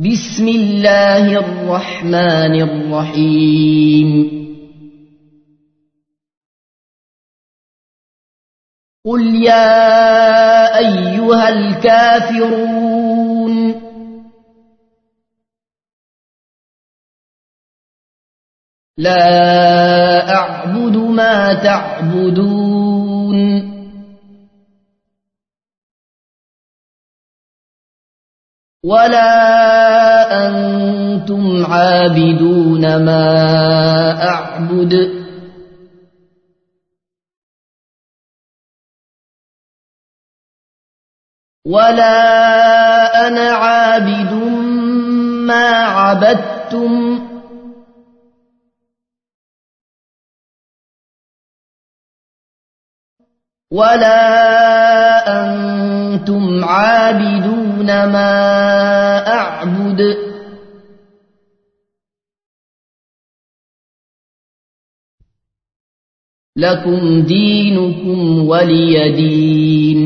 بسم الله الرحمن الرحيم قل يا أيها الكافرون لا أعبد ما تعبدون ولا أنتم عابدون ما أعبد ولا أنا عابد ما عبدتم ولا أنتم عابدون ما أعبد لكم دينكم ولي دين